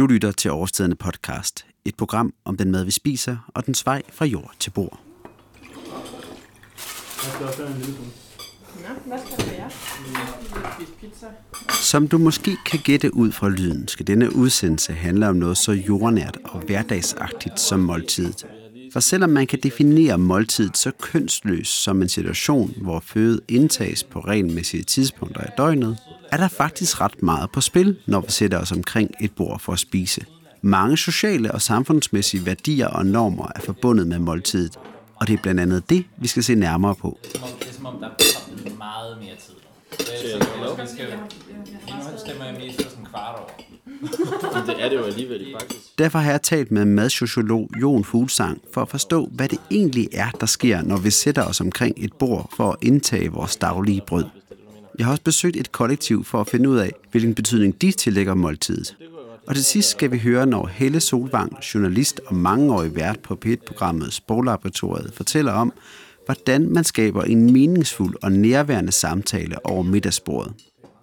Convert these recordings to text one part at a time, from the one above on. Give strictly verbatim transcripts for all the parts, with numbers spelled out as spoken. Du lytter til Overstedende Podcast, et program om den mad, vi spiser, og dens vej fra jord til bord. Som du måske kan gætte ud fra lyden, skal denne udsendelse handle om noget så jordnært og hverdagsagtigt som måltidet. For selvom man kan definere måltidet så kønsløst som en situation, hvor føde indtages på regelmæssige tidspunkter i døgnet, er der faktisk ret meget på spil, når vi sætter os omkring et bord for at spise. Mange sociale og samfundsmæssige værdier og normer er forbundet med måltidet, og det er blandt andet det, vi skal se nærmere på. Det er som om, der er meget mere tid. Derfor har jeg talt med madsociolog Jon Fuglsang for at forstå, hvad det egentlig er, der sker, når vi sætter os omkring et bord for at indtage vores daglige brød. Jeg har også besøgt et kollektiv for at finde ud af, hvilken betydning de tillægger måltidet. Og til sidst skal vi høre, når Helle Solvang, journalist og mangeårig vært på P et-programmet Sproglaboratoriet, fortæller om, hvordan man skaber en meningsfuld og nærværende samtale over middagsbordet.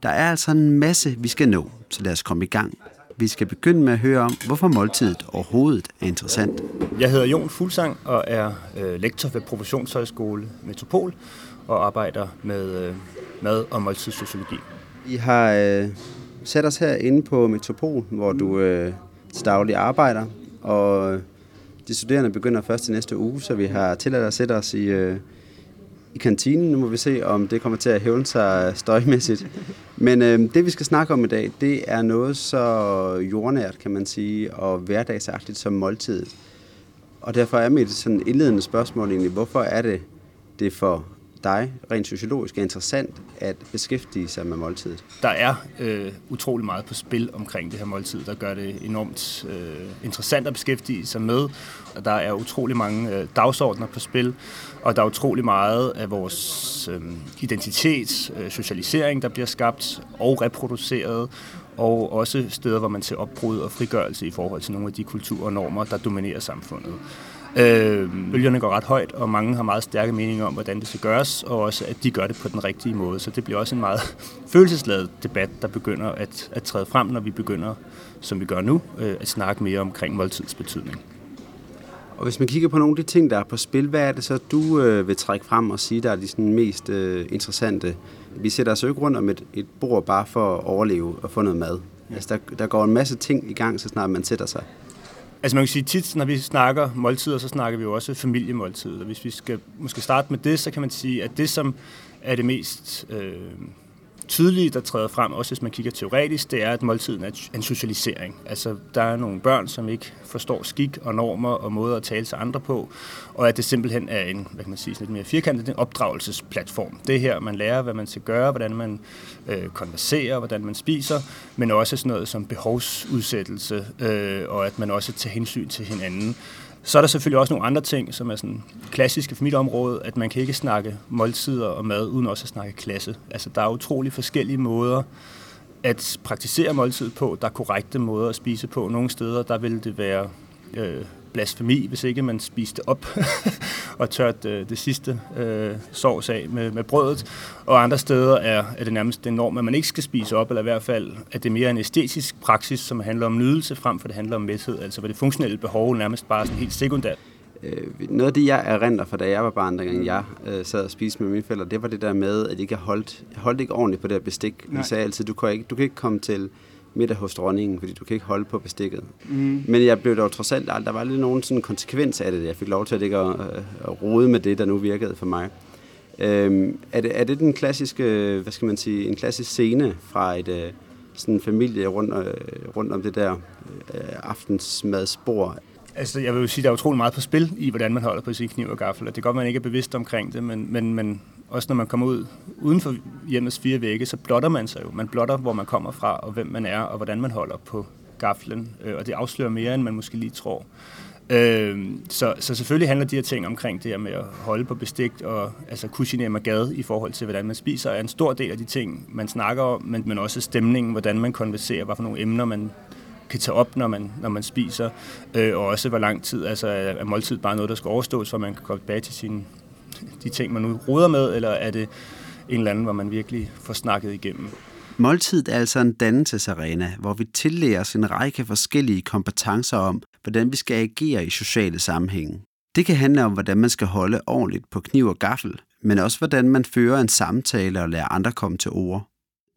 Der er altså en masse, vi skal nå, så lad os komme i gang. Vi skal begynde med at høre om, hvorfor måltidet overhovedet er interessant. Jeg hedder Jon Fuglsang og er øh, lektor ved Professionshøjskole Metropol og arbejder med øh, mad- og måltidssociologi. I har øh, sat os herinde på Metropol, hvor du øh, til daglig arbejder, og øh, de studerende begynder først i næste uge, så vi har tilladt at sætte os i, øh, i kantinen. Nu må vi se, om det kommer til at hævne sig støjmæssigt. Men øh, det, vi skal snakke om i dag, det er noget så jordnært, kan man sige, og hverdagsagtigt som måltidet. Og derfor er mit sådan indledende spørgsmål egentlig, hvorfor er det, det for dig rent sociologisk er interessant at beskæftige sig med måltidet? Der er øh, utrolig meget på spil omkring det her måltid, der gør det enormt øh, interessant at beskæftige sig med. Og der er utrolig mange øh, dagsordner på spil, og der er utrolig meget af vores øh, identitet, øh, socialisering, der bliver skabt og reproduceret, og også steder, hvor man ser opbrud og frigørelse i forhold til nogle af de kulturer og normer, der dominerer samfundet. Øh, bølgerne går ret højt, og mange har meget stærke meninger om, hvordan det skal gøres, og også, at de gør det på den rigtige måde. Så det bliver også en meget følelsesladet debat, der begynder at, at træde frem, når vi begynder, som vi gør nu, øh, at snakke mere omkring måltidets betydning. Og hvis man kigger på nogle af de ting, der er på spil, hvad er det så, du øh, vil trække frem og sige, der er de sådan mest øh, interessante? Vi sætter os jo ikke rundt om et, et bord bare for at overleve og få noget mad. Altså, der, der går en masse ting i gang, så snart man sætter sig. Altså man kan sige, tit når vi snakker måltider, så snakker vi jo også familiemåltider. Hvis vi skal måske starte med det, så kan man sige, at det som er det mest øh, tydelige, der træder frem, også hvis man kigger teoretisk, det er, at måltiden er en socialisering. Altså der er nogle børn, som ikke forstår skik og normer og måder at tale til andre på, og at det simpelthen er en, hvad kan man sige, lidt mere firkantet, en opdragelsesplatform. Det er her, man lærer, hvad man skal gøre, hvordan man øh, konverserer, hvordan man spiser, men også sådan noget som behovsudsættelse, øh, og at man også tager hensyn til hinanden. Så er der selvfølgelig også nogle andre ting, som er sådan klassiske for mit område, at man kan ikke snakke måltider og mad, uden også at snakke klasse. Altså, der er utrolig forskellige måder at praktisere måltid på. Der er korrekte måder at spise på. Nogle steder, der vil det være øh, blasfemi, hvis ikke man spiste op og tørte øh, det sidste øh, sovs af med, med brødet. Og andre steder er, er det nærmest den norm, at man ikke skal spise op, eller i hvert fald, at det er mere en æstetisk praksis, som handler om nydelse, frem for det handler om mæthed. Altså, hvor det funktionelle behov nærmest bare er sådan helt sekundært. Øh, noget af det, jeg erindrer fra, da jeg var barn, dengang jeg øh, sad og spiste med mine forældre, det var det der med, at jeg ikke holdt, holdt ikke ordentligt på det her bestik. Vi sagde altid, du kan ikke, du kan ikke komme til middag hos dronningen, fordi du kan ikke holde på bestikket. Mm. Men jeg blev dog trods alt, der var lidt nogen sådan konsekvens af det. Jeg fik lov til at ikke at, at rode med det, der nu virkede for mig. Øhm, er, det, er det den klassiske, hvad skal man sige, en klassisk scene fra et sådan familie rundt, rundt om det der øh, aftensmadsbord? Altså, jeg vil jo sige, der er utrolig meget på spil i, hvordan man holder på sin kniv og gaffel. Det kan godt, man ikke er bevidst omkring det, men, men, men også når man kommer ud uden for hjemmets fire vægge, så blotter man sig jo. Man blotter, hvor man kommer fra, og hvem man er, og hvordan man holder på gaflen. Og det afslører mere, end man måske lige tror. Så, så selvfølgelig handler de her ting omkring det her med at holde på bestik og altså cuisiner med gade i forhold til, hvordan man spiser, er en stor del af de ting, man snakker om, men, men også stemningen, hvordan man konverserer, hvad for nogle emner man kan tage op, når man, når man spiser, øh, og også hvor lang tid, altså er måltid bare noget, der skal overstås, så man kan komme tilbage til sine, de ting, man nu ruder med, eller er det en eller anden, hvor man virkelig får snakket igennem. Måltidet er altså en dannelsesarena, hvor vi tillærer os en række forskellige kompetencer om, hvordan vi skal agere i sociale sammenhænge. Det kan handle om, hvordan man skal holde ordentligt på kniv og gaffel, men også hvordan man fører en samtale og lærer andre komme til ord.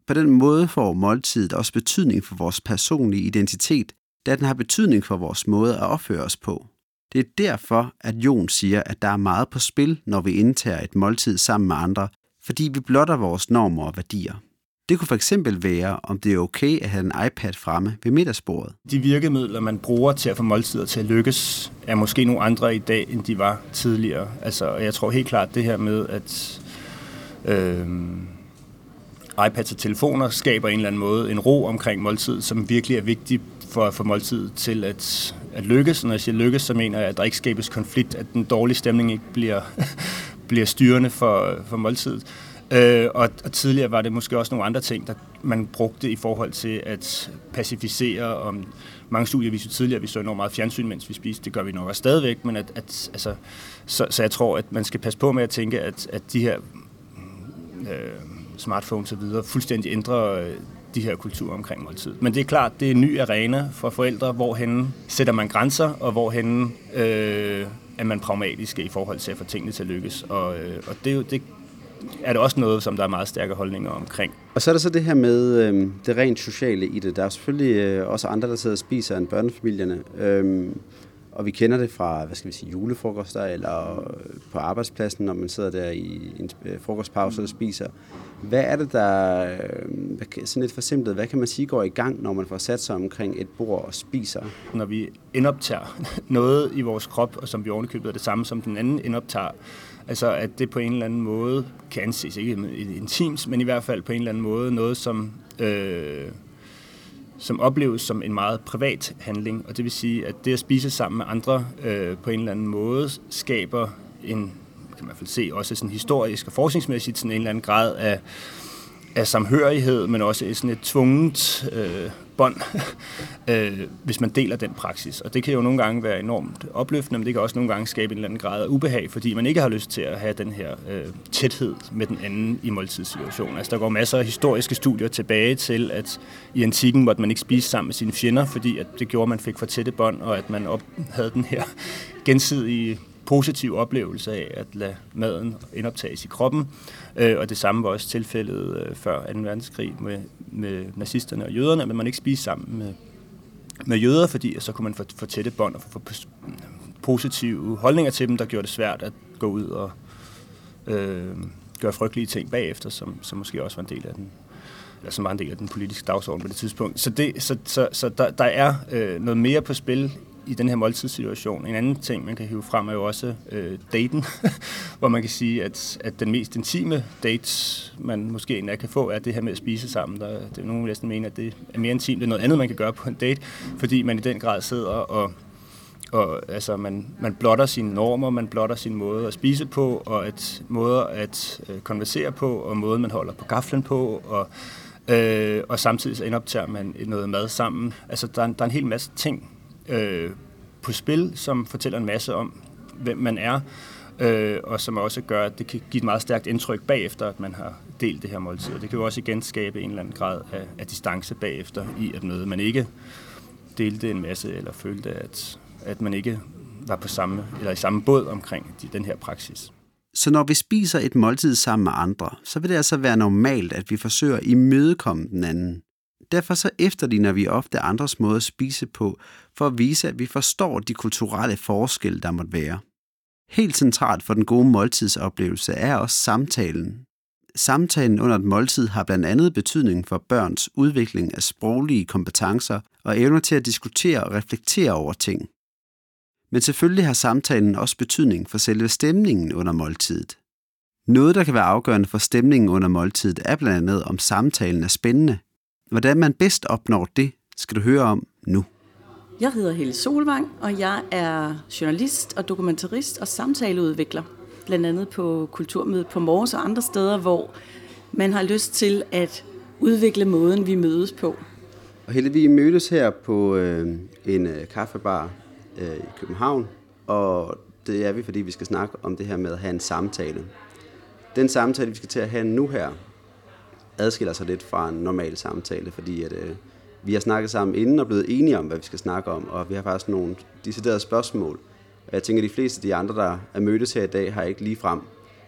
På den måde får måltidet også betydning for vores personlige identitet, da den har betydning for vores måde at opføre os på. Det er derfor, at Jon siger, at der er meget på spil, når vi indtager et måltid sammen med andre, fordi vi blotter vores normer og værdier. Det kunne fx være, om det er okay at have en iPad fremme ved middagsbordet. De virkemidler, man bruger til at få måltider til at lykkes, er måske nogle andre i dag, end de var tidligere. Altså, jeg tror helt klart det her med, at øh, iPads og telefoner skaber en eller anden måde en ro omkring måltid, som virkelig er vigtig for at få måltidet til at, at lykkes. Og når jeg siger lykkes, så mener jeg, at der ikke skabes konflikt, at den dårlige stemning ikke bliver, bliver styrende for, for måltidet. Øh, og, og tidligere var det måske også nogle andre ting, der man brugte i forhold til at pacificere. Og mange studier viser tidligere, at vi så enormt meget fjernsyn, mens vi spiste. Det gør vi nok også stadigvæk, men at, at, altså, så, så jeg tror, at man skal passe på med at tænke, at, at de her øh, smartphones og videre fuldstændig ændrer øh, de her kulturer omkring måltid. Men det er klart, det er en ny arena for forældre, hvorhenne sætter man grænser, og hvorhenne øh, er man pragmatiske i forhold til at få tingene til at lykkes. Og, øh, og det er jo det er det også noget, som der er meget stærke holdninger omkring. Og så er der så det her med øh, det rent sociale i det. Der er selvfølgelig øh, også andre, der sidder og spiser end børnefamilierne. Øh, og vi kender det fra, hvad skal vi sige, julefrokoster eller på arbejdspladsen, når man sidder der i en frokostpause og spiser. Hvad er det, der øh, sådan lidt forsimplet, hvad kan man sige går i gang, når man får sat sig omkring et bord og spiser? Når vi indoptager noget i vores krop, og som vi ovenikøbet er det samme som den anden indoptager, altså at det på en eller anden måde kan anses, ikke intimt, men i hvert fald på en eller anden måde noget, som, øh, som opleves som en meget privat handling. Og det vil sige, at det at spise sammen med andre øh, på en eller anden måde skaber en, kan man se, også sådan historisk og forskningsmæssigt sådan en eller anden grad af, af samhørighed, men også sådan et tvunget øh, bånd, øh, hvis man deler den praksis. Og det kan jo nogle gange være enormt opløftende, men det kan også nogle gange skabe en eller anden grad af ubehag, fordi man ikke har lyst til at have den her øh, tæthed med den anden i måltidssituationen. Altså der går masser af historiske studier tilbage til, at i antikken måtte man ikke spise sammen med sine fjender, fordi at det gjorde, at man fik for tætte bånd, og at man op- havde den her gensidige positiv oplevelse af at lade maden indoptages i kroppen. Og det samme var også tilfældet før anden verdenskrig med, med nazisterne og jøderne, men man ikke spiste sammen med, med jøder, fordi så kunne man få, få tætte bånd og få, få positive holdninger til dem, der gjorde det svært at gå ud og øh, gøre frygtelige ting bagefter, som, som måske også var en del af den, eller som var en del af den politiske dagsorden på det tidspunkt. Så, det, så, så, så der, der er øh, noget mere på spil i den her måltidssituation. En anden ting, man kan hive frem, er jo også øh, daten, hvor man kan sige, at, at den mest intime date, man måske endda kan få, er det her med at spise sammen. Der, det er nogen, der næsten mener, at det er mere intimt, det er noget andet, man kan gøre på en date, fordi man i den grad sidder og, og altså, man, man blotter sine normer, man blotter sin måde at spise på, og at måder at øh, konversere på, og måden, man holder på gaflen på, og øh, og samtidig så indoptager man noget mad sammen. Altså, der er, der er en hel masse ting, Øh, på spil, som fortæller en masse om, hvem man er, øh, og som også gør, at det kan give et meget stærkt indtryk bagefter, at man har delt det her måltid. Og det kan jo også igen skabe en eller anden grad af, af distance bagefter i, at noget, man ikke delte en masse, eller følte, at, at man ikke var på samme, eller i samme båd omkring den her praksis. Så når vi spiser et måltid sammen med andre, så vil det altså være normalt, at vi forsøger at imødekomme den anden. Derfor så efterligner vi ofte andres måde at spise på, for at vise, at vi forstår de kulturelle forskelle, der måtte være. Helt centralt for den gode måltidsoplevelse er også samtalen. Samtalen under et måltid har blandt andet betydning for børns udvikling af sproglige kompetencer og evner til at diskutere og reflektere over ting. Men selvfølgelig har samtalen også betydning for selve stemningen under måltidet. Noget, der kan være afgørende for stemningen under måltidet, er blandt andet, om samtalen er spændende. Hvordan man bedst opnår det, skal du høre om nu. Jeg hedder Helle Solvang, og jeg er journalist og dokumentarist og samtaleudvikler. Blandt andet på Kulturmødet på Mors og andre steder, hvor man har lyst til at udvikle måden, vi mødes på. Og Helle, vi mødtes her på øh, en øh, kaffebar øh, i København, og det er vi, fordi vi skal snakke om det her med at have en samtale. Den samtale, vi skal til at have nu her, adskiller sig lidt fra en normal samtale, fordi at, øh, vi har snakket sammen inden og blevet enige om, hvad vi skal snakke om, og vi har faktisk nogle deciderede spørgsmål. Og jeg tænker, at de fleste af de andre, der er mødtes her i dag, har ikke ligefrem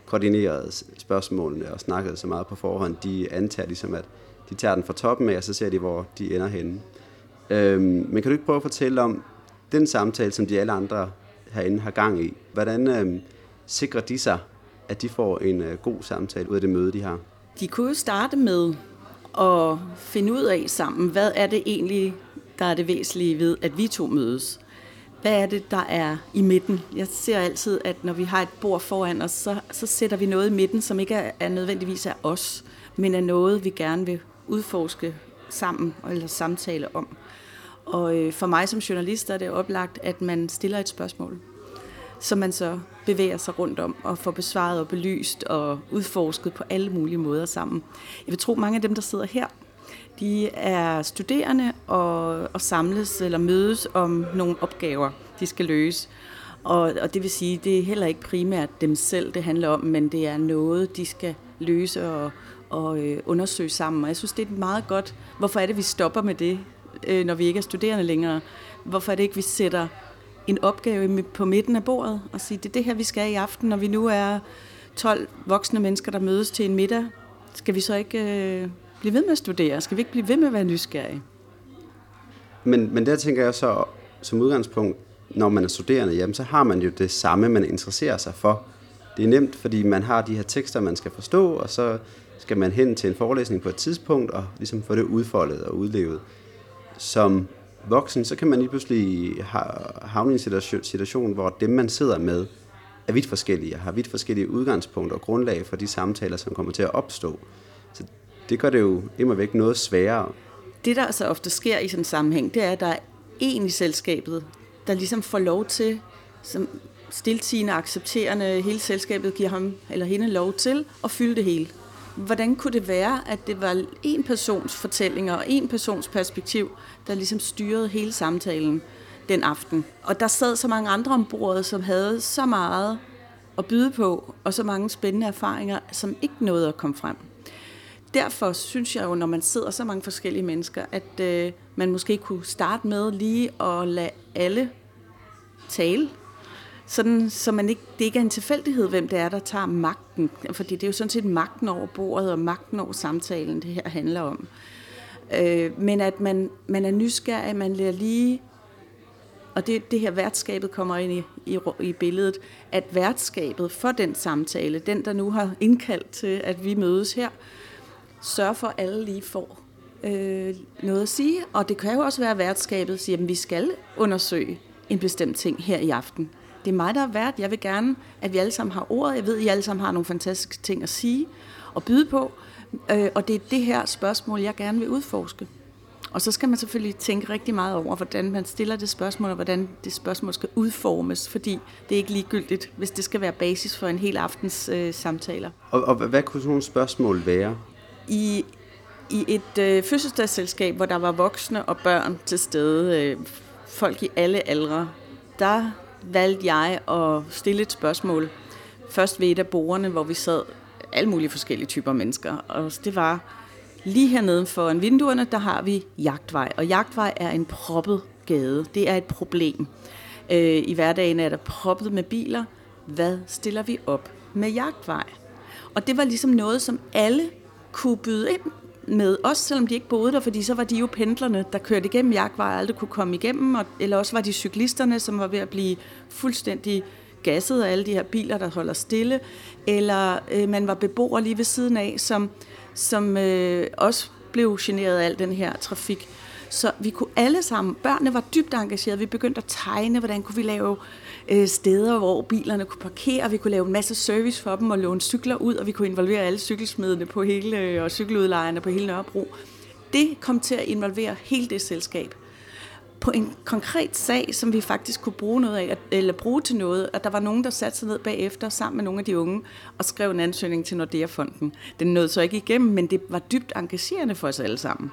koordineret spørgsmålene og snakket så meget på forhånd. De antager ligesom, at de tager den fra toppen af, og så ser de, hvor de ender henne. Øhm, men kan du ikke prøve at fortælle om den samtale, som de alle andre herinde har gang i? Hvordan øhm, sikrer de sig, at de får en øh, god samtale ud af det møde, de har? De kunne jo starte med at finde ud af sammen, hvad er det egentlig, der er det væsentlige ved, at vi to mødes? Hvad er det, der er i midten? Jeg ser altid, at når vi har et bord foran os, så, så sætter vi noget i midten, som ikke er, er nødvendigvis af os, men er noget, vi gerne vil udforske sammen eller samtale om. Og øh, for mig som journalist er det oplagt, at man stiller et spørgsmål, som man så bevæger sig rundt om og får besvaret og belyst og udforsket på alle mulige måder sammen. Jeg vil tro, mange af dem, der sidder her, de er studerende og, og samles eller mødes om nogle opgaver, de skal løse. Og, og det vil sige, det er heller ikke primært dem selv, det handler om, men det er noget, de skal løse og, og øh, undersøge sammen. Og jeg synes, det er meget godt. Hvorfor er det, vi stopper med det, øh, når vi ikke er studerende længere? Hvorfor er det ikke, vi sætter en opgave på midten af bordet og siger, det er det her, vi skal i aften, når vi nu er tolv voksne mennesker, der mødes til en middag? Skal vi så ikke... Øh, blive ved med at studere? Skal vi ikke blive ved med at være nysgerrige? Men, men der tænker jeg så, som udgangspunkt, når man er studerende, jamen, så har man jo det samme, man interesserer sig for. Det er nemt, fordi man har de her tekster, man skal forstå, og så skal man hen til en forelæsning på et tidspunkt, og ligesom få det udfoldet og udlevet. Som voksen, så kan man lige pludselig havne i en situation, hvor dem, man sidder med, er vidt forskellige, og har vidt forskellige udgangspunkter og grundlag for de samtaler, som kommer til at opstå. Så det gør det jo immer væk noget sværere. Det, der altså ofte sker i sådan en sammenhæng, det er, at der er en i selskabet, der ligesom får lov til, som stiltigende, accepterende, hele selskabet giver ham eller hende lov til at fylde det hele. Hvordan kunne det være, at det var en persons fortællinger og en persons perspektiv, der ligesom styrede hele samtalen den aften? Og der sad så mange andre om bordet, som havde så meget at byde på, og så mange spændende erfaringer, som ikke nåede at komme frem. Derfor synes jeg jo, når man sidder så mange forskellige mennesker, at øh, man måske kunne starte med lige at lade alle tale, sådan, så man ikke, det ikke er en tilfældighed, hvem det er, der tager magten. Fordi det er jo sådan set magten over bordet og magten over samtalen, det her handler om. Øh, men at man, man er nysgerrig, man lærer lige, og det, det her værtskabet kommer ind i, i, i billedet, at værtskabet for den samtale, den der nu har indkaldt til, at vi mødes her, sørg for, at alle lige får øh, noget at sige. Og det kan jo også være, at værtskabet siger, at vi skal undersøge en bestemt ting her i aften. Det er mig, der er vært. Jeg vil gerne, at vi alle sammen har ordet. Jeg ved, at I alle sammen har nogle fantastiske ting at sige og byde på. Øh, og det er det her spørgsmål, jeg gerne vil udforske. Og så skal man selvfølgelig tænke rigtig meget over, hvordan man stiller det spørgsmål, og hvordan det spørgsmål skal udformes, fordi det er ikke ligegyldigt, hvis det skal være basis for en hel aftens øh, samtaler. Og, og hvad kunne sådan nogle spørgsmål være? I, i et øh, fødselsdagsselskab, hvor der var voksne og børn til stede, øh, folk i alle aldre, der valgte jeg at stille et spørgsmål. Først ved et af bordene, hvor vi sad alle mulige forskellige typer mennesker. Og det var lige hernede foran vinduerne, der har vi Jagtvej. Og Jagtvej er en proppet gade. Det er et problem. Øh, I hverdagen er der proppet med biler. Hvad stiller vi op med Jagtvej? Og det var ligesom noget, som alle kunne byde ind med, også selvom de ikke boede der, fordi så var de jo pendlerne, der kørte igennem Jagtvej og aldrig kunne komme igennem, og, eller også var de cyklisterne, som var ved at blive fuldstændig gasset af alle de her biler, der holder stille, eller øh, man var beboer lige ved siden af, som, som øh, også blev generet af al den her trafik. Så vi kunne alle sammen, børnene var dybt engagerede, vi begyndte at tegne, hvordan kunne vi lave øh, steder, hvor bilerne kunne parkere, vi kunne lave en masse service for dem og låne cykler ud, og vi kunne involvere alle cykelsmedene på hele, øh, og cykeludlejerne på hele Nørrebro. Det kom til at involvere hele det selskab på en konkret sag, som vi faktisk kunne bruge noget af, eller bruge til noget, og der var nogen, der satte sig ned bagefter sammen med nogle af de unge og skrev en ansøgning til Nordea-fonden. Den nåede så ikke igennem, men det var dybt engagerende for os alle sammen.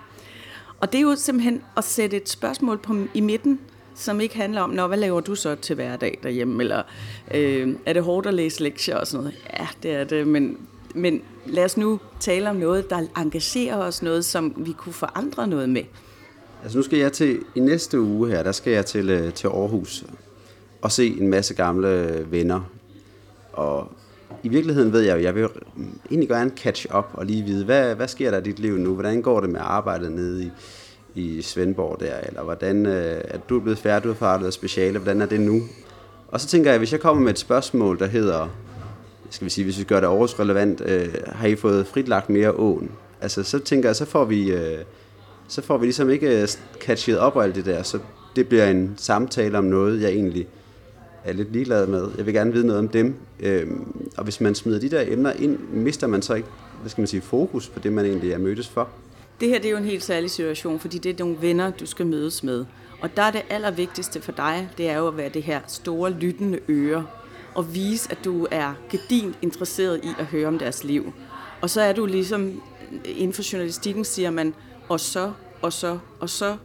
Og det er jo simpelthen at sætte et spørgsmål på, i midten, som ikke handler om, hvad laver du så til hverdag derhjemme, eller øh, er det hårdt at læse lektier og sådan noget? Ja, det er det, men Men lad os nu tale om noget, der engagerer os, noget, som vi kunne forandre noget med. Altså nu skal jeg til, i næste uge her, der skal jeg til, til Aarhus og se en masse gamle venner. Og i virkeligheden ved jeg jo, jeg vil egentlig gerne catch up og lige vide, hvad, hvad sker der i dit liv nu? Hvordan går det med arbejdet nede i, i Svendborg der? Eller hvordan er du blevet færdig, du har forrettet speciale, hvordan er det nu? Og så tænker jeg, hvis jeg kommer med et spørgsmål, der hedder, skal vi sige, hvis vi gør det oversrelevant, øh, har I fået fritlagt mere åen? Altså så tænker jeg, så får vi, øh, så får vi ligesom ikke catchet op og alt det der, så det bliver en samtale om noget, jeg egentlig er lidt ligeglad med. Jeg vil gerne vide noget om dem. Øhm, og hvis man smider de der emner ind, mister man så ikke, hvad skal man sige, fokus på det, man egentlig er mødtes for. Det her det er jo en helt særlig situation, fordi det er nogle venner, du skal mødes med. Og der er det allervigtigste for dig, det er jo at være det her store, lyttende øre, og vise, at du er gedint interesseret i at høre om deres liv. Og så er du ligesom, inden for journalistikken siger man, og så, og så, og så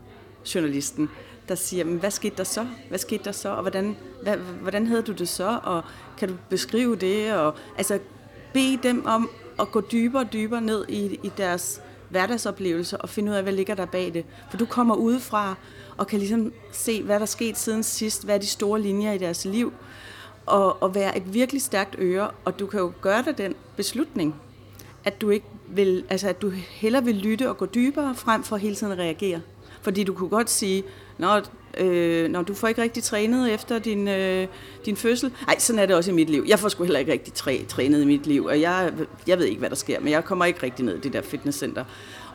journalisten, der siger, men hvad skete der så? Hvad skete der så? Og hvordan, hvad, hvordan havde du det så? Og kan du beskrive det? Og, altså, bed dem om at gå dybere og dybere ned i, i deres hverdagsoplevelser og finde ud af, hvad ligger der bag det. For du kommer udefra og kan ligesom se, hvad der er sket siden sidst, hvad er de store linjer i deres liv, og, og være et virkelig stærkt øre, og du kan jo gøre dig den beslutning, at du ikke vil, altså at du hellere vil lytte og gå dybere, frem for hele tiden at reagere. Fordi du kunne godt sige, når, øh, når du får ikke rigtig trænet efter din, øh, din fødsel. Ej, sådan er det også i mit liv. Jeg får sgu heller ikke rigtig træ, trænet i mit liv, og jeg, jeg ved ikke, hvad der sker, men jeg kommer ikke rigtig ned i det der fitnesscenter.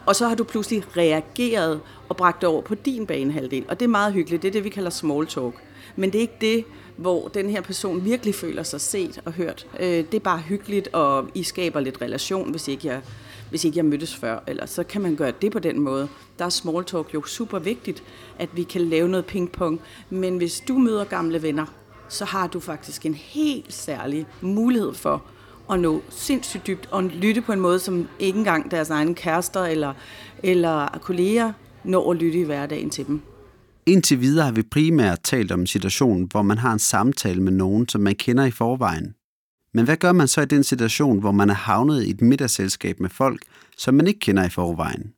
Og så har du pludselig reageret og bragt det over på din banehalvdel, og det er meget hyggeligt. Det er det, vi kalder small talk. Men det er ikke det, hvor den her person virkelig føler sig set og hørt. Det er bare hyggeligt, og I skaber lidt relation, hvis ikke jeg, hvis ikke jeg mødtes før. Eller så kan man gøre det på den måde. Der er small talk jo super vigtigt, at vi kan lave noget pingpong. Men hvis du møder gamle venner, så har du faktisk en helt særlig mulighed for at nå sindssygt dybt og lytte på en måde, som ikke engang deres egne kærester eller, eller kolleger når at lytte i hverdagen til dem. Indtil videre har vi primært talt om en situation, hvor man har en samtale med nogen, som man kender i forvejen. Men hvad gør man så i den situation, hvor man er havnet i et middagsselskab med folk, som man ikke kender i forvejen?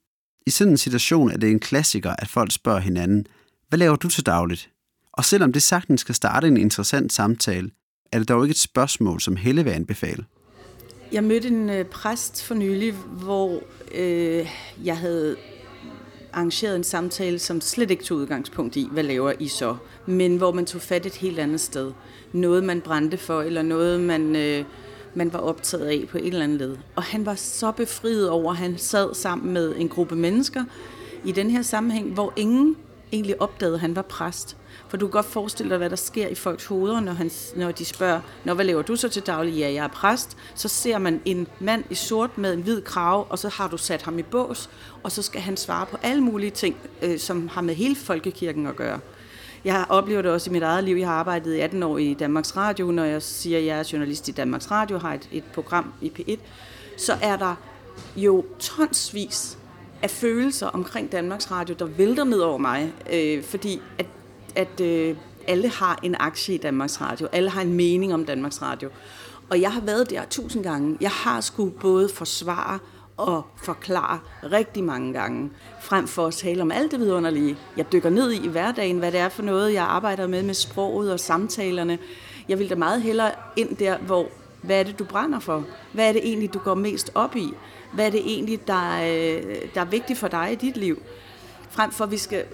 I sådan en situation er det en klassiker, at folk spørger hinanden, hvad laver du til dagligt? Og selvom det sagtens skal starte en interessant samtale, er det dog ikke et spørgsmål, som Helle vil anbefale. Jeg mødte en præst for nylig, hvor øh, jeg havde arrangeret en samtale, som slet ikke tog udgangspunkt i, hvad laver I så? Men hvor man tog fat et helt andet sted. Noget, man brændte for, eller noget, man, øh, man var optaget af på et eller andet led. Og han var så befriet over, at han sad sammen med en gruppe mennesker i den her sammenhæng, hvor ingen egentlig opdagede, at han var præst. For du kan godt forestille dig, hvad der sker i folks hoveder, når, han, når de spørger, Nå, hvad laver du så til daglig? Ja, jeg er præst. Så ser man en mand i sort med en hvid krave, og så har du sat ham i bås, og så skal han svare på alle mulige ting, øh, som har med hele folkekirken at gøre. Jeg oplever det også i mit eget liv. Jeg har arbejdet i atten år i Danmarks Radio. Når jeg siger, at jeg er journalist i Danmarks Radio, har et, et program i P et, så er der jo tonsvis af følelser omkring Danmarks Radio, der vælter ned over mig, øh, fordi at at øh, alle har en aktie i Danmarks Radio. Alle har en mening om Danmarks Radio. Og jeg har været der tusind gange. Jeg har sgu både forsvare og forklare rigtig mange gange, frem for at tale om alt det vidunderlige. Jeg dykker ned i hverdagen, hvad det er for noget, jeg arbejder med, med sproget og samtalerne. Jeg vil da meget hellere ind der, hvor, hvad er det, du brænder for? Hvad er det egentlig, du går mest op i? Hvad er det egentlig, der, øh, der er vigtigt for dig i dit liv? Frem for, at vi skal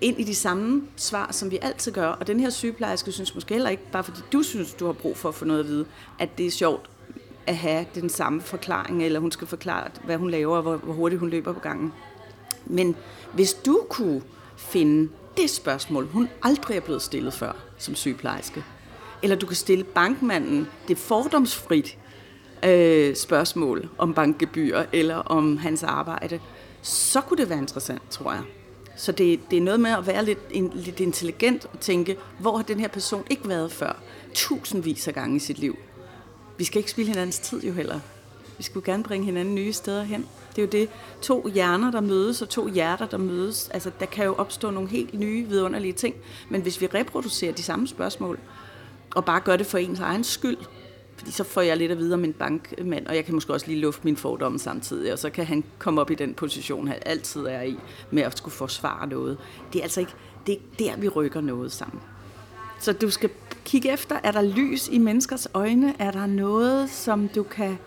ind i de samme svar, som vi altid gør. Og den her sygeplejerske synes måske heller ikke, bare fordi du synes, du har brug for at få noget at vide, at det er sjovt at have den samme forklaring, eller hun skal forklare, hvad hun laver, og hvor hurtigt hun løber på gangen. Men hvis du kunne finde det spørgsmål, hun aldrig er blevet stillet før som sygeplejerske, eller du kan stille bankmanden det fordomsfrit øh, spørgsmål om bankgebyr, eller om hans arbejde, så kunne det være interessant, tror jeg. Så det, det er noget med at være lidt, en, lidt intelligent og tænke, hvor har den her person ikke været før? Tusindvis af gange i sit liv. Vi skal ikke spilde hinandens tid jo heller. Vi skal jo gerne bringe hinanden nye steder hen. Det er jo det. To hjerner, der mødes, og to hjerter, der mødes. Altså, der kan jo opstå nogle helt nye, vidunderlige ting. Men hvis vi reproducerer de samme spørgsmål, og bare gør det for ens egen skyld, Fordi så får jeg lidt at vide om en bankmand, og jeg kan måske også lige lufte mine fordomme samtidig, og så kan han komme op i den position, han altid er i, med at skulle forsvare noget. Det er altså ikke, det er ikke der, vi rykker noget sammen. Så du skal kigge efter, er der lys i menneskers øjne? Er der noget, som du kan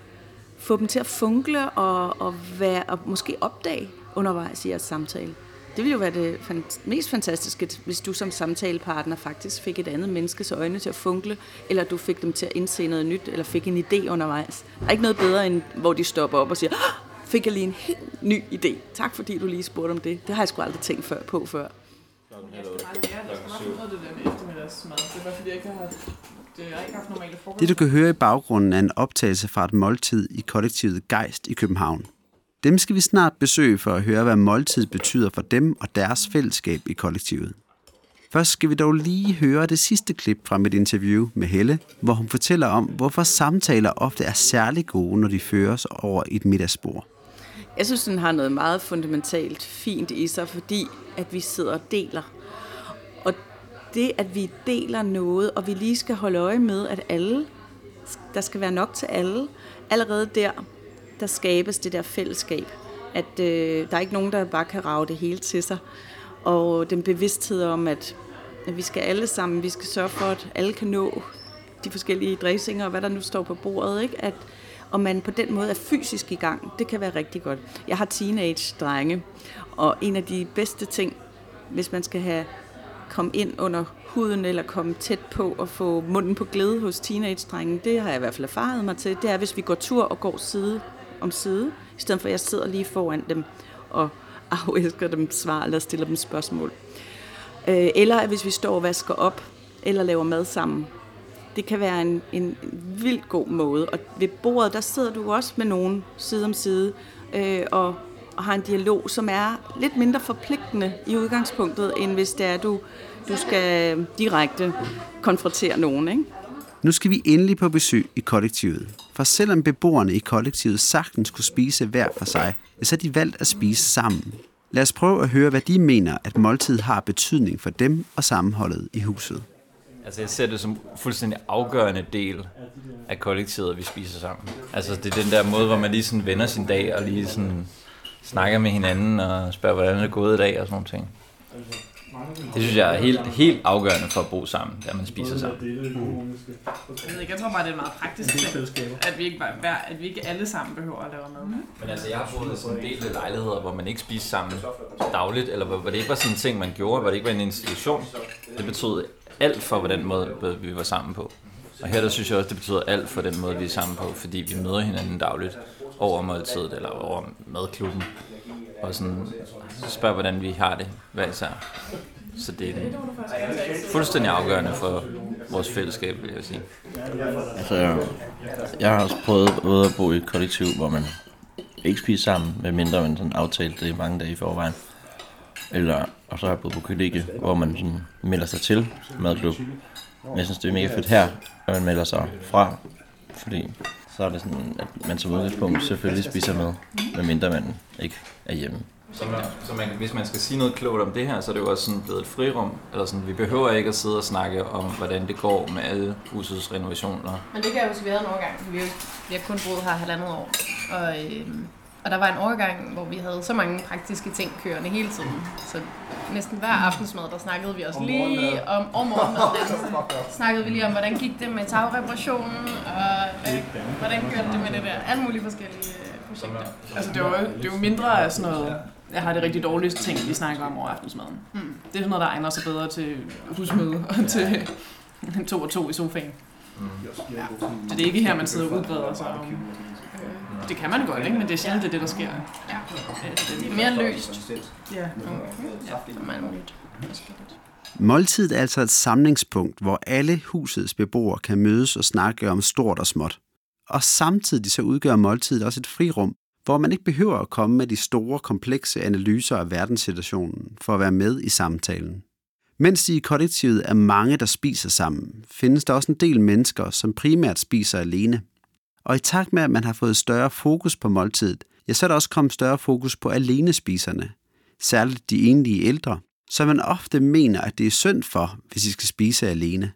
få dem til at funkle og, og, være, og måske opdage undervejs i jeres samtale? Det ville jo være det mest fantastiske, hvis du som samtalepartner faktisk fik et andet menneskes øjne til at funkle, eller du fik dem til at indse noget nyt, eller fik en idé undervejs. Der er ikke noget bedre, end hvor de stopper op og siger, ah, fik jeg lige en helt ny idé. Tak fordi du lige spurgte om det. Det har jeg sgu aldrig tænkt før, på før. Jeg skal bare lære, jeg skal bare forhøjde det der med eftermiddagsmad. Det er bare fordi, jeg ikke har... Det, du kan høre i baggrunden, er en optagelse fra et måltid i kollektivet Geist i København. Dem skal vi snart besøge for at høre, hvad måltid betyder for dem og deres fællesskab i kollektivet. Først skal vi dog lige høre det sidste klip fra mit interview med Helle, hvor hun fortæller om, hvorfor samtaler ofte er særlig gode, når de føres over i et middagsbord. Jeg synes, den har noget meget fundamentalt fint i sig, fordi at vi sidder og deler. Og det, at vi deler noget, og vi lige skal holde øje med, at alle, der skal være nok til alle, allerede der, der skabes det der fællesskab. At øh, der er ikke nogen, der bare kan rage det hele til sig. Og den bevidsthed om, at, at vi skal alle sammen, vi skal sørge for, at alle kan nå de forskellige dressinger, og hvad der nu står på bordet, ikke? At, og man på den måde er fysisk i gang, det kan være rigtig godt. Jeg har teenage-drenge, og en af de bedste ting, hvis man skal have komme ind under huden eller komme tæt på og få munden på glæde hos teenage-drengen, det har jeg i hvert fald erfaret mig til, det er, hvis vi går tur og går side om side, i stedet for at jeg sidder lige foran dem og afæsker dem svar eller stiller dem spørgsmål. Eller hvis vi står og vasker op eller laver mad sammen. Det kan være en, en vildt god måde. Og ved bordet, der sidder du også med nogen side om side øh, og, og har en dialog, som er lidt mindre forpligtende i udgangspunktet, end hvis det er, du, du skal direkte konfrontere nogen, ikke? Nu skal vi endelig på besøg i kollektivet. For selvom beboerne i kollektivet sagtens kunne spise hver for sig, så har de valgt at spise sammen. Lad os prøve at høre, hvad de mener, at måltid har betydning for dem og sammenholdet i huset. Altså jeg ser det som fuldstændig afgørende del af kollektivet, at vi spiser sammen. Altså det er den der måde, hvor man lige sådan vender sin dag og lige sådan snakker med hinanden og spørger, hvordan det er gået i dag og sådan nogle ting. Det synes jeg er helt, helt afgørende for at bo sammen, da man spiser sammen. Jeg tror bare, det er meget praktisk, at vi ikke, bare, at vi ikke alle sammen behøver at lave noget. Men altså, jeg har boet sådan en del af lejligheder, hvor man ikke spiste sammen dagligt, eller hvor det ikke var sådan en ting, man gjorde, hvor det ikke var en institution. Det betød alt for, hvordan måde vi var sammen på. Og her der synes jeg også, det betyder alt for den måde, vi er sammen på, fordi vi møder hinanden dagligt over måltidet eller over madklubben. Og sådan spørger, hvordan vi har det hver især. Så det er fuldstændig afgørende for vores fællesskab, vil jeg sige. Altså, jeg har også prøvet at bo i et kollektiv, hvor man ikke spiser sammen, medmindre man sådan aftalte det mange dage i forvejen. Eller, og så har jeg boet på kollegie, hvor man sådan melder sig til madklub. Men jeg synes, det er mega fedt her, at man melder sig fra, fordi så er det sådan, at man som udgangspunkt selvfølgelig spiser med, medmindre man ikke er hjemme. Så, man, så man, hvis man skal sige noget klogt om det her, så er det jo også sådan blevet et frirum, eller sådan, vi behøver ikke at sidde og snakke om, hvordan det går med alle husets renovationer. Men det kan jeg jo svære en overgang, for vi har kun boet her halvandet år, og, øhm, og der var en overgang, hvor vi havde så mange praktiske ting kørende hele tiden, så næsten hver aftensmad, der snakkede vi også lige om, om morgenmad, snakkede vi lige om, hvordan gik det med tagreparationen, og øh, hvordan kørte det med det der, alle mulige forskellige projekter. Altså det var jo, det var mindre af sådan noget, jeg har det rigtig dårligste ting, vi snakker om over aftensmaden. Mm. Det er sådan noget, der egner sig bedre til husmøde og til to og to i sofaen. Mm. Ja. Så det er ikke her, man sidder og udbreder sig. Det kan man godt, ikke? Men det er sjældent, det er det, der sker. Ja. Det er mere løst. Ja. Okay. Ja. Måltid er altså et samlingspunkt, hvor alle husets beboere kan mødes og snakke om stort og småt. Og samtidig så udgør måltidet også et frirum, hvor man ikke behøver at komme med de store, komplekse analyser af verdenssituationen for at være med i samtalen. Mens de i kollektivet er mange, der spiser sammen, findes der også en del mennesker, som primært spiser alene. Og i takt med, at man har fået større fokus på måltidet, ja, så er der også kommet større fokus på alenespiserne, særligt de enlige ældre, så man ofte mener, at det er synd for, hvis de skal spise alene.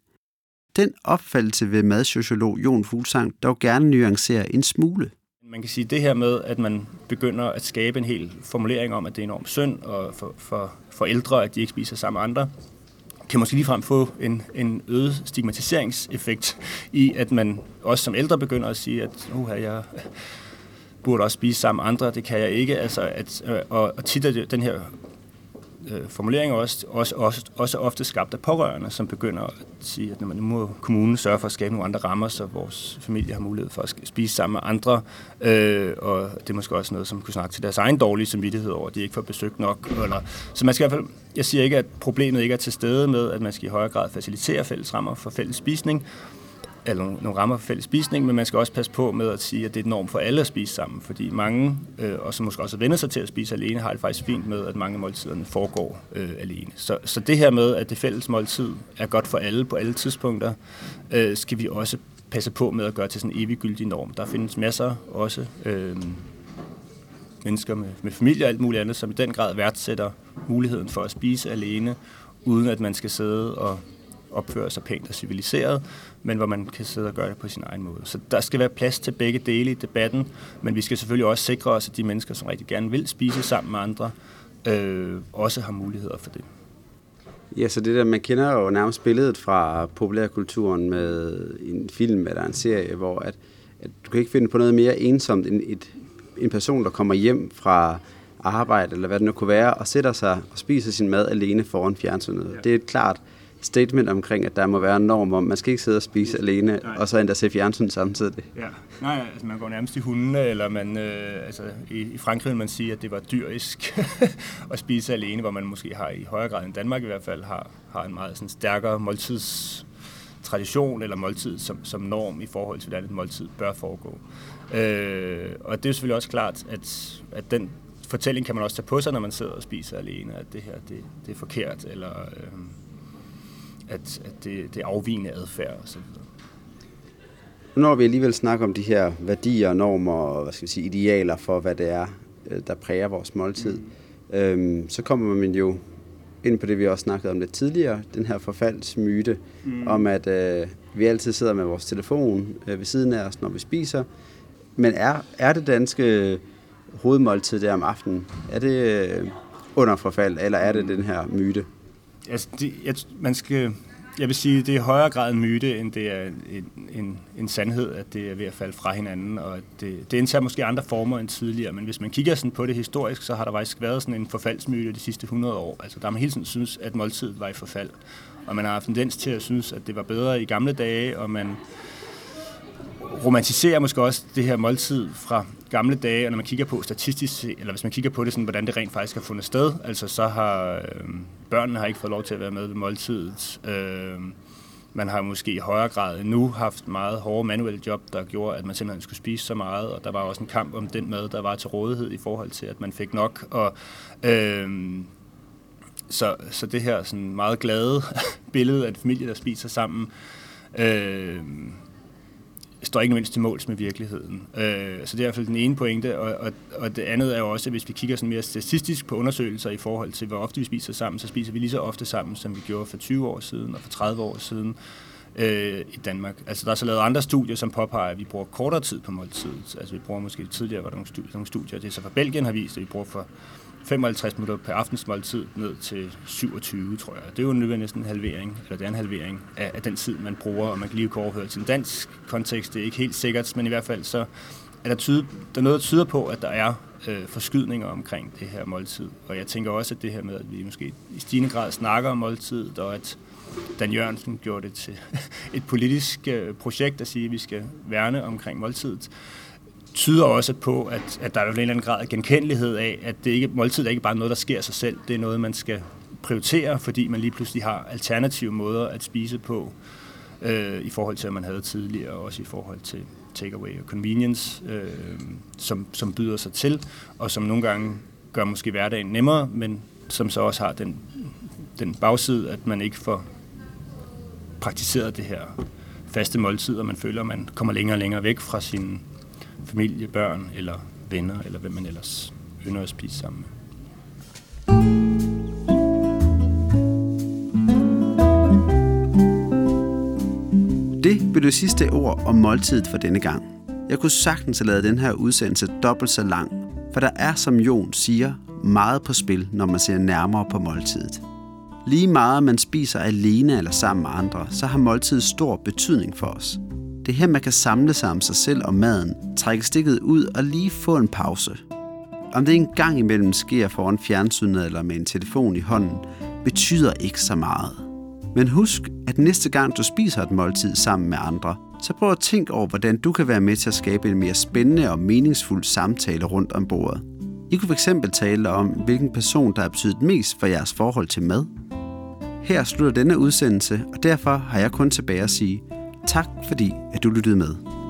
Den opfattelse vil madsociolog Jon Fuglsang dog gerne nuancere en smule. Man kan sige det her med, at man begynder at skabe en hel formulering om, at det er enormt synd og for, for, for ældre, at de ikke spiser sammen med andre, kan måske ligefrem få en, en øget stigmatiseringseffekt i, at man også som ældre begynder at sige, at nu har jeg... burde også spise sammen andre, det kan jeg ikke. Altså at, og, og tit er det, den her øh, formulering også, også, også, også ofte skabt af pårørende, som begynder at sige, at nu må kommunen sørge for at skabe nogle andre rammer, så vores familie har mulighed for at spise sammen med andre. Øh, og det er måske også noget, som kunne snakke til deres egen dårlige samvittighed over, at de ikke får besøgt nok. Eller. Så man skal i hvert fald, jeg siger ikke, at problemet ikke er til stede med, at man skal i højere grad facilitere fælles rammer for fælles spisning, eller nogle rammer for fælles spisning, men man skal også passe på med at sige, at det er norm for alle at spise sammen, fordi mange, øh, og som måske også vender sig til at spise alene, har det faktisk fint med, at mange måltiderne foregår øh, alene. Så, så det her med, at det fælles måltid er godt for alle på alle tidspunkter, øh, skal vi også passe på med at gøre til sådan en eviggyldig norm. Der findes masser også øh, mennesker med, med familie og alt muligt andet, som i den grad værdsætter muligheden for at spise alene, uden at man skal sidde og opfører sig pænt og civiliseret, men hvor man kan sidde og gøre det på sin egen måde. Så der skal være plads til begge dele i debatten, men vi skal selvfølgelig også sikre os, at de mennesker, som rigtig gerne vil spise sammen med andre, øh, også har muligheder for det. Ja, så det der, man kender jo nærmest billedet fra populærkulturen med en film eller en serie, hvor at, at du kan ikke finde på noget mere ensomt end et, en person, der kommer hjem fra arbejde, eller hvad det nu kunne være, og sætter sig og spiser sin mad alene foran fjernsynet. Ja. Det er et klart statement omkring, at der må være en norm om, man skal ikke sidde og spise yes. alene, nej. Og så endda se fjernsyn samtidig. Ja. Nej, altså man går nærmest i hundene, eller man, øh, altså i, i Frankrig man siger, at det var dyrisk at spise alene, hvor man måske har i højere grad end Danmark i hvert fald, har, har en meget sådan, stærkere måltidstradition, eller måltid som, som norm i forhold til, hvordan et måltid bør foregå. Øh, og det er selvfølgelig også klart, at, at den fortælling kan man også tage på sig, når man sidder og spiser alene, at det her, det, det er forkert, eller... Øh, at, at det, det er afvigende adfærd og så videre. Når vi alligevel snakker om de her værdier, normer og hvad skal vi sige, idealer for, hvad det er, der præger vores måltid, mm. øhm, så kommer man jo ind på det, vi også snakkede om lidt tidligere, den her forfaldsmyte mm. om, at øh, vi altid sidder med vores telefon øh, ved siden af os, når vi spiser. Men er, er det danske hovedmåltid der om aftenen, er det øh, under forfald, eller er det mm. den her myte? Altså, det, jeg, man skal, jeg vil sige, det er i højere grad en myte, end det er en, en, en sandhed, at det er ved at falde fra hinanden. Og det, det indtager måske andre former end tidligere, men hvis man kigger sådan på det historisk, så har der faktisk været sådan en forfaldsmyte de sidste hundrede år. Altså, der har man hele tiden synes, at måltidet var i forfald. Og man har haft tendens til at synes, at det var bedre i gamle dage, og man romantiserer måske også det her måltid fra gamle dage, og når man kigger på statistisk, eller hvis man kigger på det sådan, hvordan det rent faktisk har fundet sted, altså så har øh, børnene har ikke fået lov til at være med ved måltidet. Øh, man har måske i højere grad nu haft meget hårde manuelle job, der gjorde, at man simpelthen skulle spise så meget, og der var også en kamp om den mad, der var til rådighed i forhold til, at man fik nok, og øh, så, så det her sådan meget glade billede af en familie, der spiser sammen, øh, står ikke mindst til måls med virkeligheden. Øh, så det er i hvert fald den ene pointe, og, og, og det andet er jo også, at hvis vi kigger sådan mere statistisk på undersøgelser i forhold til, hvor ofte vi spiser sammen, så spiser vi lige så ofte sammen, som vi gjorde for tyve år siden og for tredive år siden øh, i Danmark. Altså der er så lavet andre studier, som påpeger, at vi bruger kortere tid på måltidet. Altså vi bruger måske tidligere, var der nogle studier, nogle studier det er så fra Belgien har vist, at vi bruger for femoghalvtreds minutter per aftensmåltid ned til syvogtyve, tror jeg. Det er jo næsten en halvering, eller det er en halvering af, af den tid, man bruger, og man kan lige kunne overhøre til en dansk kontekst. Det er ikke helt sikkert, men i hvert fald så er der, tyde, der er noget, der tyder på, at der er øh, forskydninger omkring det her måltid. Og jeg tænker også, at det her med, at vi måske i stigende grad snakker om måltid, og at Dan Jørgensen gjorde det til et politisk øh, projekt at sige, at vi skal værne omkring måltidet, tyder også på, at, at der er en eller anden grad af genkendelighed af, at det ikke, måltid er ikke bare noget, der sker sig selv. Det er noget, man skal prioritere, fordi man lige pludselig har alternative måder at spise på øh, i forhold til, at man havde tidligere, og også i forhold til takeaway og convenience, øh, som, som byder sig til, og som nogle gange gør måske hverdagen nemmere, men som så også har den, den bagside, at man ikke får praktiseret det her faste måltid, og man føler, at man kommer længere og længere væk fra sin familie, børn eller venner, eller hvem man ellers ynder at spise sammen med. Det blev det sidste ord om måltidet for denne gang. Jeg kunne sagtens have lavet den her udsendelse dobbelt så lang, for der er, som Jon siger, meget på spil, når man ser nærmere på måltidet. Lige meget man spiser alene eller sammen med andre, så har måltidet stor betydning for os. Det er her, man kan samle sig om sig selv og maden, trække stikket ud og lige få en pause. Om det en gang imellem sker foran fjernsynet eller med en telefon i hånden, betyder ikke så meget. Men husk, at næste gang du spiser et måltid sammen med andre, så prøv at tænke over, hvordan du kan være med til at skabe en mere spændende og meningsfuld samtale rundt om bordet. I kunne fx tale om, hvilken person der har betydet mest for jeres forhold til mad. Her slutter denne udsendelse, og derfor har jeg kun tilbage at sige tak, fordi at du lyttede med.